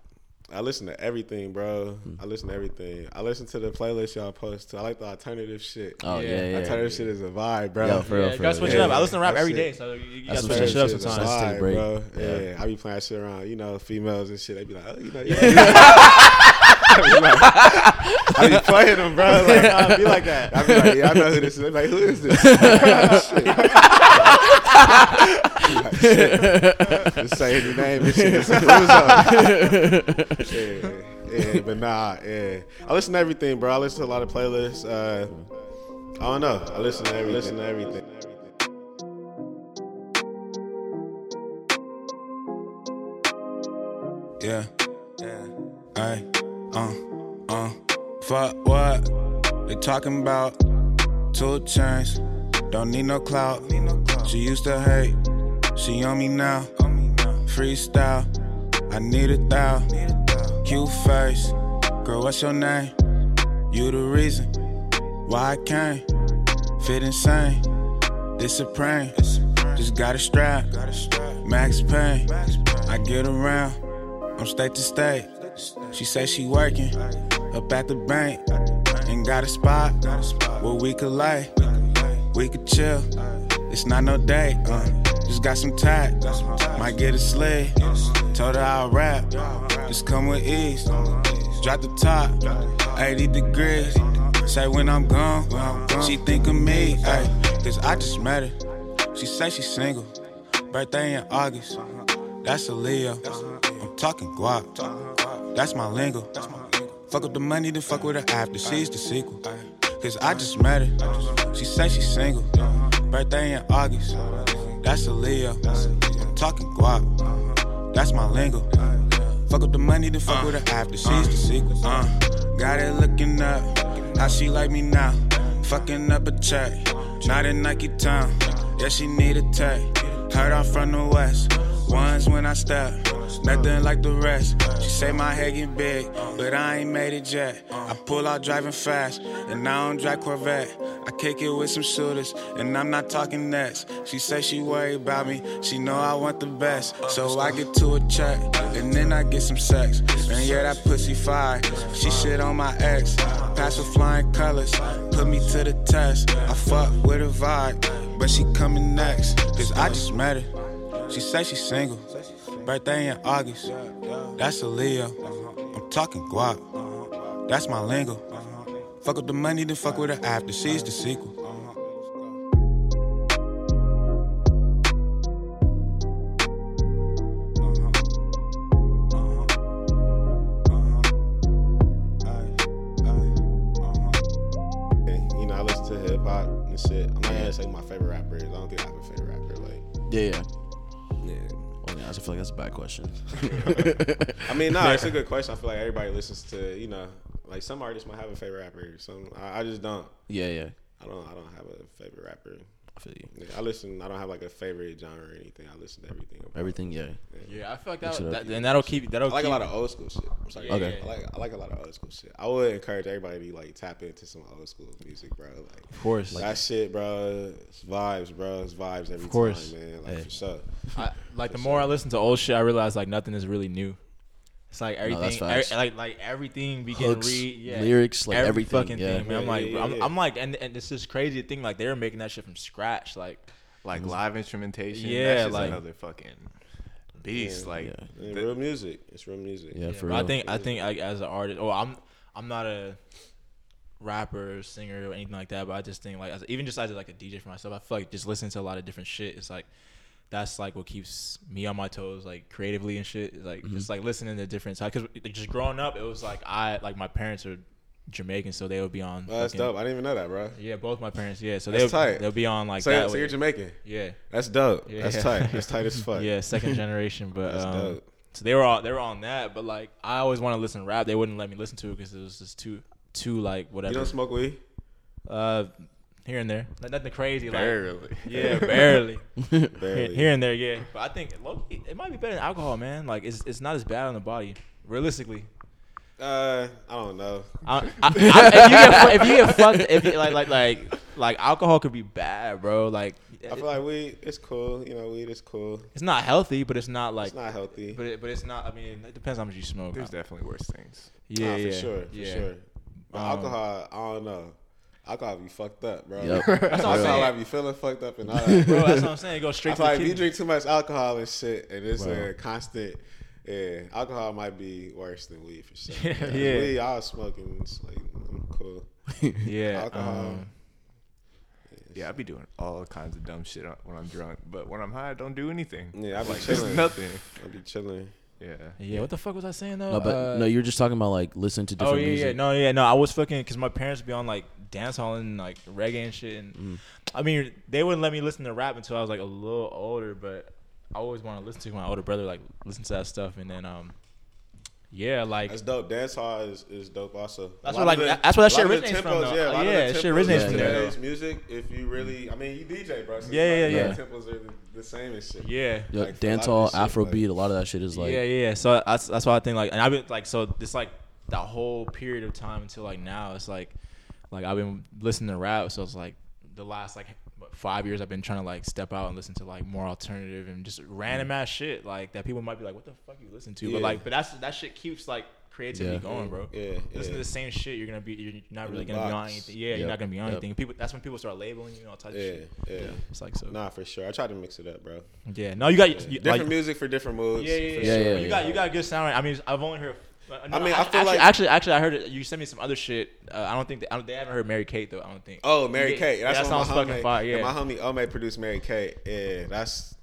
I listen to everything, bro. I listen to everything. I listen to the playlist y'all post, too. I like the alternative shit. Oh, yeah. Alternative shit is a vibe, bro. Yo, for real, you got to switch it up. I listen to rap every day, so you got to switch it up sometimes. Let's take a break. Bro. I be playing shit around, you know, females and shit. They be like, oh, you know, I be playing them, bro. Like, I be like that. I be like, yeah, I know who this is. They be like, who is this? Shit. shit. Just saying your name and shit. It's a Cruz on. Yeah, but nah, yeah. I listen to everything, bro. I listen to a lot of playlists. I don't know. I listen to everything. Yeah. Yeah. Ay. Fuck what they talking about. 2 chains. Don't need no clout. She used to hate. She on me now. Freestyle. I need a thou. Cute face. Girl, what's your name? You the reason why I came. Fit insane. This supreme. Just got a strap. Max pain. I get around. I'm state to state. She say she working up at the bank. And got a spot where we could lay. We could chill, it's not no date, just got some tact, might get a sleeve, told her I'll rap, just come with ease, drop the top, 80 degrees, say when I'm gone, she think of me, ayy, cause I just met her, she say she single, birthday in August, that's a Leo, I'm talking guap, that's my lingo, fuck up the money, then fuck with her after, she's the sequel. Cause I just met her. She say she single. Birthday in August. That's a Leo. I'm talking guap. That's my lingo. Fuck up the money, then fuck with her after. She's the sequel. Got it looking up. How she like me now. Fucking up a check. Not in Nike town. Yeah, she need a tech. Heard I'm from the West. Ones when I step. Nothing like the rest. She say my head get big, but I ain't made it yet. I pull out driving fast, and I don't drive Corvette. I kick it with some shooters, and I'm not talking nets. She say she worried about me, she know I want the best. So I get to a check, and then I get some sex. And yeah, that pussy fire, she shit on my ex. Pass with flying colors, put me to the test. I fuck with a vibe, but she coming next. Cause I just met her, she say she single. Birthday in August, that's a Leo. I'm talking guap, that's my lingo. Fuck up the money, then fuck with her after. She's the sequel. You know, I listen to hip hop and shit. I'm not gonna say my favorite rapper is. I don't think I have a favorite rapper. Like, yeah. I feel like that's a bad question. I mean, no, it's a good question. I feel like everybody listens to, you know, like some artists might have a favorite rapper. Some I just don't. Yeah. I don't have a favorite rapper. I feel you. Like, I don't have like a favorite genre or anything. I listen to everything. Yeah, I feel like that'll keep. I like a lot of old school shit. I'm sorry. Okay. I like a lot of old school shit. I would encourage everybody to be like tap into some old school music, bro. Like, of course, like, that shit, bro. It's vibes, bro. It's vibes every time, man. Like, hey. For sure. The more I listen to old shit, I realize like nothing is really new. It's like everything, everything we can read, lyrics, like everything, fucking thing. Man, I'm like, and it's just crazy thing. Like they were making that shit from scratch, like live instrumentation. Yeah, that's just like another fucking beast. Yeah, like real music, it's real music. Yeah, for real. I think as an artist, I'm not a rapper, singer, or anything like that. But I just think like even as like a DJ for myself, I feel like just listening to a lot of different shit. It's like. That's like what keeps me on my toes, like creatively and shit. Like just like listening to different types. Cause just growing up, it was like my parents are Jamaican, so they would be on. Oh, that's dope. I didn't even know that, bro. Yeah, both my parents. Yeah, so they'll be on like. So you're Jamaican. Yeah, that's dope. Yeah. That's tight. That's tight as fuck. Yeah, second generation, but that's dope. So they were on that, but like I always want to listen to rap. They wouldn't let me listen to it because it was just too like whatever. You don't smoke weed? Here and there, nothing crazy. Barely. Here and there, yeah. But I think it might be better than alcohol, man. Like it's not as bad on the body, realistically. I don't know. If you get fucked, alcohol could be bad, bro. Like I feel like weed, it's cool. You know, weed is cool. It's not healthy, but it's not like. It's not healthy, but it's not. I mean, it depends how much you smoke. There's definitely worse things. Yeah, for sure. But alcohol, I don't know. Alcohol be fucked up, bro. Yep. That's what I'm saying. I be feeling fucked up and all that. Bro, that's what I'm saying. It goes straight to the kidneys. If you drink too much alcohol and shit, and it's a constant, alcohol might be worse than weed for sure. Yeah. Weed, I was smoking. It's like, I'm cool. Yeah. Alcohol. Yeah, I be doing all kinds of dumb shit when I'm drunk, but when I'm high, I don't do anything. Yeah, I be like, chilling. Nothing. I be chilling. Yeah. Yeah. What the fuck was I saying though? No, but no, you were just talking about like listening to different music. No. I was fucking because my parents would be on like dancehall and like reggae and shit. And I mean, they wouldn't let me listen to rap until I was like a little older, but I always want to listen to my older brother like listen to that stuff, and then yeah, like that's dope. Dancehall is dope also. That's what like that's where that shit originates from. Yeah, shit originates from there. Today's music, if you really, I mean, you DJ, bro. So yeah. Temples are the same as shit. Yeah, like, dancehall, Afrobeat, like, a lot of that shit is like. Yeah. So that's why I think like, and I've been like, so this like that whole period of time until like now, it's like I've been listening to rap, so it's like the last like 5 years I've been trying to like step out and listen to like more alternative and just random ass shit like that people might be like, what the fuck you listen to? Yeah. But like, but that shit keeps like creativity going, bro. Yeah. Listen to the same shit, you're not really gonna be on anything. Yeah, yep. You're not gonna be on anything. People, that's when people start labeling you and all types of shit. Yeah. It's like so. Nah, for sure. I try to mix it up, bro. Yeah. No, you got different like, music for different moods. Yeah. You got a good sound. Right? I mean, I've only heard. I feel like I heard it. You sent me some other shit. I don't think they haven't heard Mary Kate though. I don't think. Oh, Mary Kate. That sounds fucking fire. Yeah, my homie Ome produced Mary Kate. Yeah, that's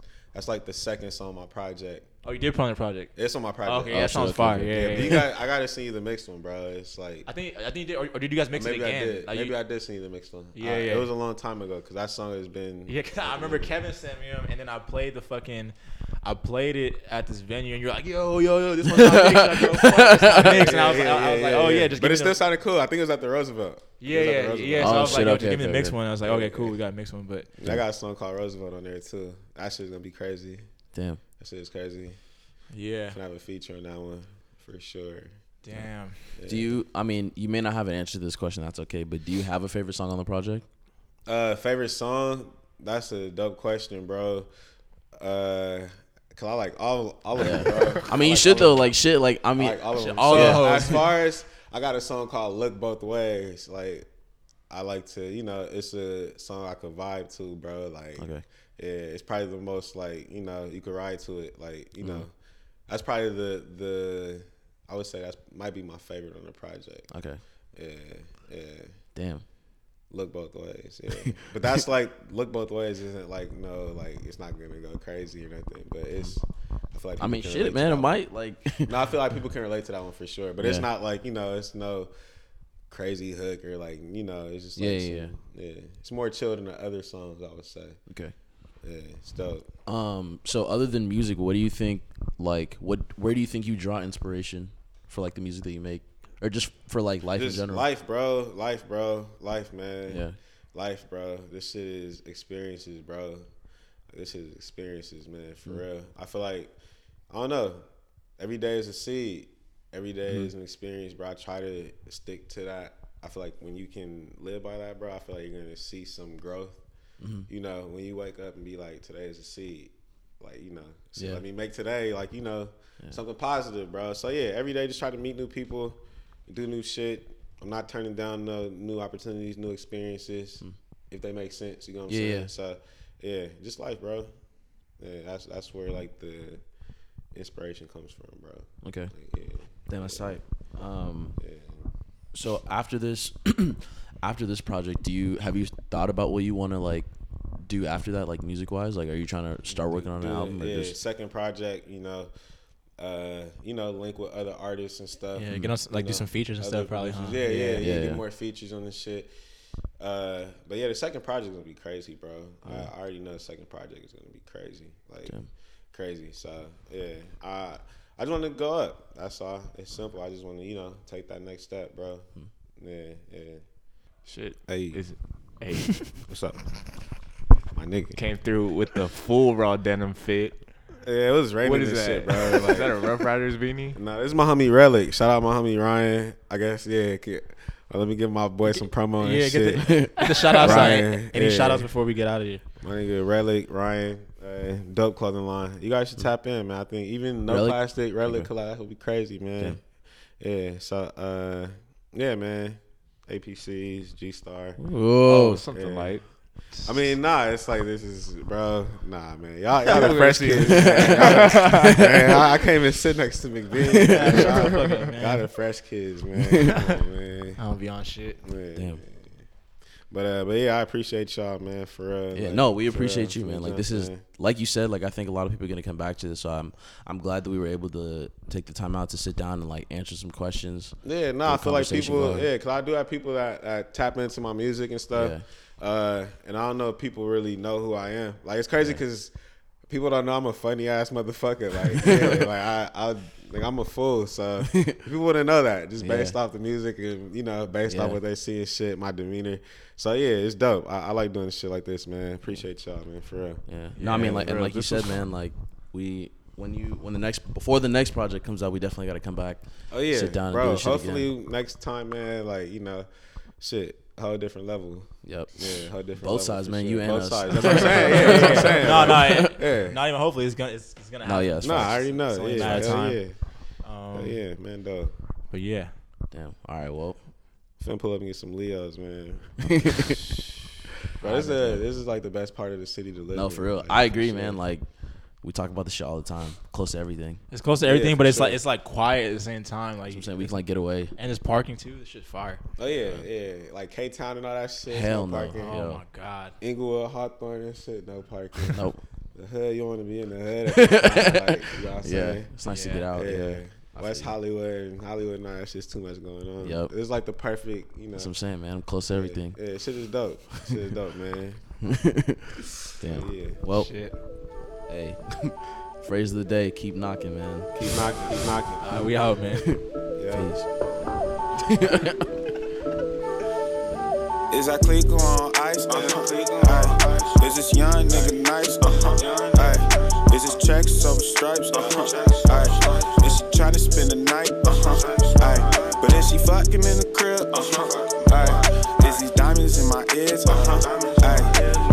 like the second song on my project. Oh, you did put on your project. It's on my project. Okay, that sounds fire. Yeah. I gotta see the mixed one, bro. It's like I think you did, or did you guys mix it again? I did see the mixed one. Yeah. It was a long time ago because that song has been. Yeah, cause I remember Kevin sent me them, and then I played the fucking. I played it at this venue, and you're like, yo, this one's not mixed. And I was like, oh yeah, just. But it still sounded cool. I think it was at the Roosevelt. Yeah. So I was like, just give me the mixed one. I was like, okay, cool, we got a mixed one, but I got a song called Roosevelt on there too. That shit's gonna be crazy. Damn. That shit is crazy. Yeah. Can have a feature on that one for sure. Damn. Yeah. Do you, I mean, you may not have an answer to this question, that's okay, but do you have a favorite song on the project? Favorite song? That's a dope question, bro. Cause I like all of them, bro. I mean, you should though, like shit, like I mean, all of them. As far as, I got a song called Look Both Ways. Like, I like to, you know, it's a song I could vibe to, bro. Like, okay. Yeah, it's probably the most like, you know, you could ride to it, like, you know, that's probably the I would say that's might be my favorite on the project. Okay. Yeah. Damn. Look Both Ways. Yeah. But that's like Look Both Ways isn't like no, like it's not gonna go crazy or nothing. But it's I feel like I mean shit, man, it might like no, I feel like people can relate to that one for sure. But it's not like, you know, it's no crazy hook or like, you know, it's just like yeah. It's more chill than the other songs, I would say. Okay. Yeah, it's dope. So other than music, what do you think, like, where do you think you draw inspiration for, like, the music that you make? Or just for, like, life just in general? Life, bro. Life, man. Yeah. Life, bro. This shit is experiences, bro. This is experiences, man, for real. I feel like, I don't know, every day is a seed. Every day is an experience, bro. I try to stick to that. I feel like when you can live by that, bro, I feel like you're going to see some growth. Mm-hmm. You know, when you wake up and be like, today is a seed, like, you know, so let me make today, like, you know, something positive, bro. So yeah, every day just try to meet new people, do new shit. I'm not turning down no new opportunities, new experiences, if they make sense, you know what I'm saying? Yeah. So yeah, just life, bro. Yeah, that's where like the inspiration comes from, bro. Okay. Like, yeah. Damn, that's tight. So after this project, have you thought about what you want to like do after that, like music wise? Like, are you trying to start working on an album? Or just second project, you know, link with other artists and stuff. Yeah, you can also, like, do some features and stuff probably. Huh? Yeah, get more features on this shit. But yeah, the second project is gonna be crazy, bro. Yeah. I already know the second project is gonna be crazy, like crazy. So yeah, I just want to go up. That's all. It's simple. I just want to, you know, take that next step, bro. Yeah. Shit. Hey. What's up? My nigga came through with the full raw denim fit. Yeah, it was raining. What is that shit, bro? Like, is that a Rough Riders beanie? No, this is my homie Relic. Shout out my homie Ryan. I guess let me give my boy some promo and shit. Get the shout outs. Ryan, any shout outs before we get out of here? My nigga Relic, Ryan. Dope clothing line. You guys should tap in, man. I think even no Relic? Plastic Relic collab would be crazy, man. Yeah. So man, APCs, G-Star. Oh, something light. I mean, nah, it's like this is, bro. Nah, man, y'all the fresh kids. Man, I can't even sit next to McBean. Y'all the fresh kids, man. Come on, man. I don't be on shit. Man, damn. But yeah, I appreciate y'all, man. For yeah, like, no, we appreciate you, man. Like this is, like you said, like I think a lot of people are gonna come back to this. So I'm glad that we were able to take the time out to sit down and like answer some questions. Yeah, no, I feel like people, yeah, cause I do have people that tap into my music and stuff. Yeah. And I don't know if people really know who I am. Like it's crazy because people don't know I'm a funny ass motherfucker. Like, yeah, like I'm a fool, so people wouldn't know that just based off the music and you know based off what they see and shit, my demeanor. So yeah, it's dope. I like doing shit like this, man. Appreciate y'all, man, for real. Yeah. No, I mean like and like you said, man, like we when the next project comes out, we definitely got to come back. Oh yeah, sit down, bro. And do shit hopefully again. Next time, man. Like you know, shit. Whole different level. Yep. Yeah, whole different. Both sides, man. Sure. You and both us. Sides. That's what I'm saying. Yeah, that's what I'm saying. No. Not even. Hopefully, it's gonna happen. No, yeah. No, I already know. Yeah, man. Though. But yeah. Damn. All right. Well, finna pull up and get some Leos, man. Bro, this is like the best part of the city to live. No, for real. Like, I agree, man. Like. We talk about the shit all the time. Close to everything. It's close to everything, but it's sure. Like it's like quiet at the same time. Like I'm saying, we can like get away. And it's parking too. This shit's fire. Oh yeah. Like K-Town and all that shit. Hell no. Parking. Oh my god. Inglewood, Hawthorne and shit. No parking. Nope. The hood. You don't want to be in the hood. Like, you know what I'm saying? Yeah. It's nice to get out. Yeah. West Hollywood and Hollywood now, it's just too much going on. Yep. It's like the perfect. You know. That's what I'm saying, man. I'm close to everything. Yeah. Shit is dope. Shit is dope, man. Damn. Yeah. Well. Shit. Hey, phrase of the day, keep knocking, man. Keep knocking. We out, man. Yeah. Peace. Is I click on ice? Ay, is this young nigga nice? Ay, is this checks over stripes? Ay, is she tryna spend the night? Ay, but is she fucking in the crib? Ay, is these diamonds in my ears? Ay,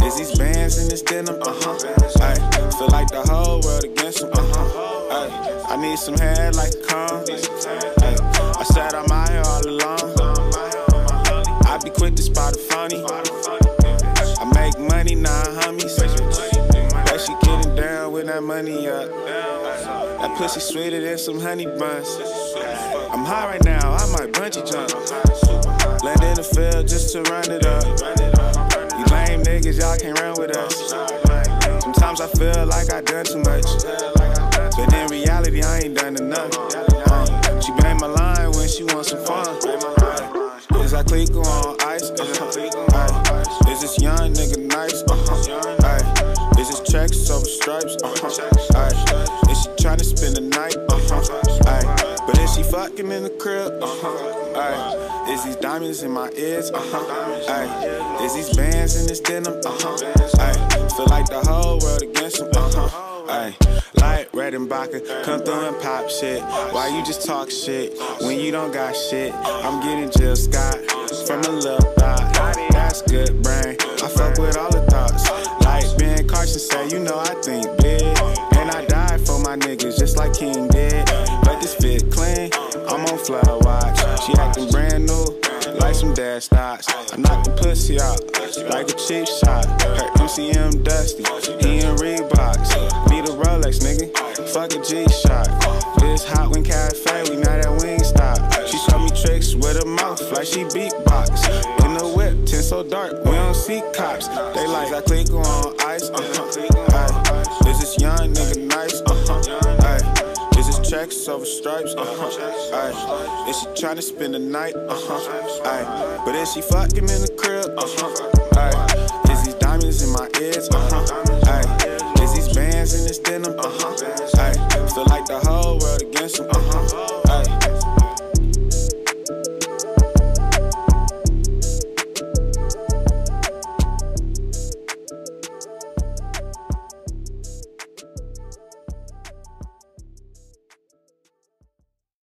is these bands in this denim? Ay. Feel like the whole world against them. I need some head like a con. I said I'm out here all alone. I be quick to spot a funny. I make money, nah, homies. That she getting down with that money up. That pussy sweeter than some honey buns. I'm high right now, I might bungee jump. Land in the field just to run it up. You lame niggas, y'all can't run with us. Sometimes I feel like I done too much, but in reality I ain't done enough. She bang my line when she wants some fun. Is I click on ice? Is this young nigga nice? Is this checks over stripes? Is she tryna spend the night? But is she fucking in the crib? Is these diamonds in my ears? Is these bands in this denim? Feel like the whole world against them. Light red and vodka, come through and pop shit. Why you just talk shit when you don't got shit? I'm getting Jill Scott from a little thought. That's good brain. I fuck with all the thoughts. Like Ben Carson say, you know I think big, and I died for my niggas just like King did. But this fit clean. I'm on flower watch. She acting brand new. Like some dad stocks, I knock the pussy out like a cheap shot. Her MCM dusty, he in Reeboks. Need a Rolex, nigga, fuck a G-Shock. This hot when cafe, we not at Wingstop. She show me tricks with her mouth like she beatbox. In the whip, tint so dark, we don't see cops. They like I click on ice. Is this young nigga nice? Checks over stripes, Is she tryna spend the night, But is she fucking in the crib, Is these diamonds in my ears,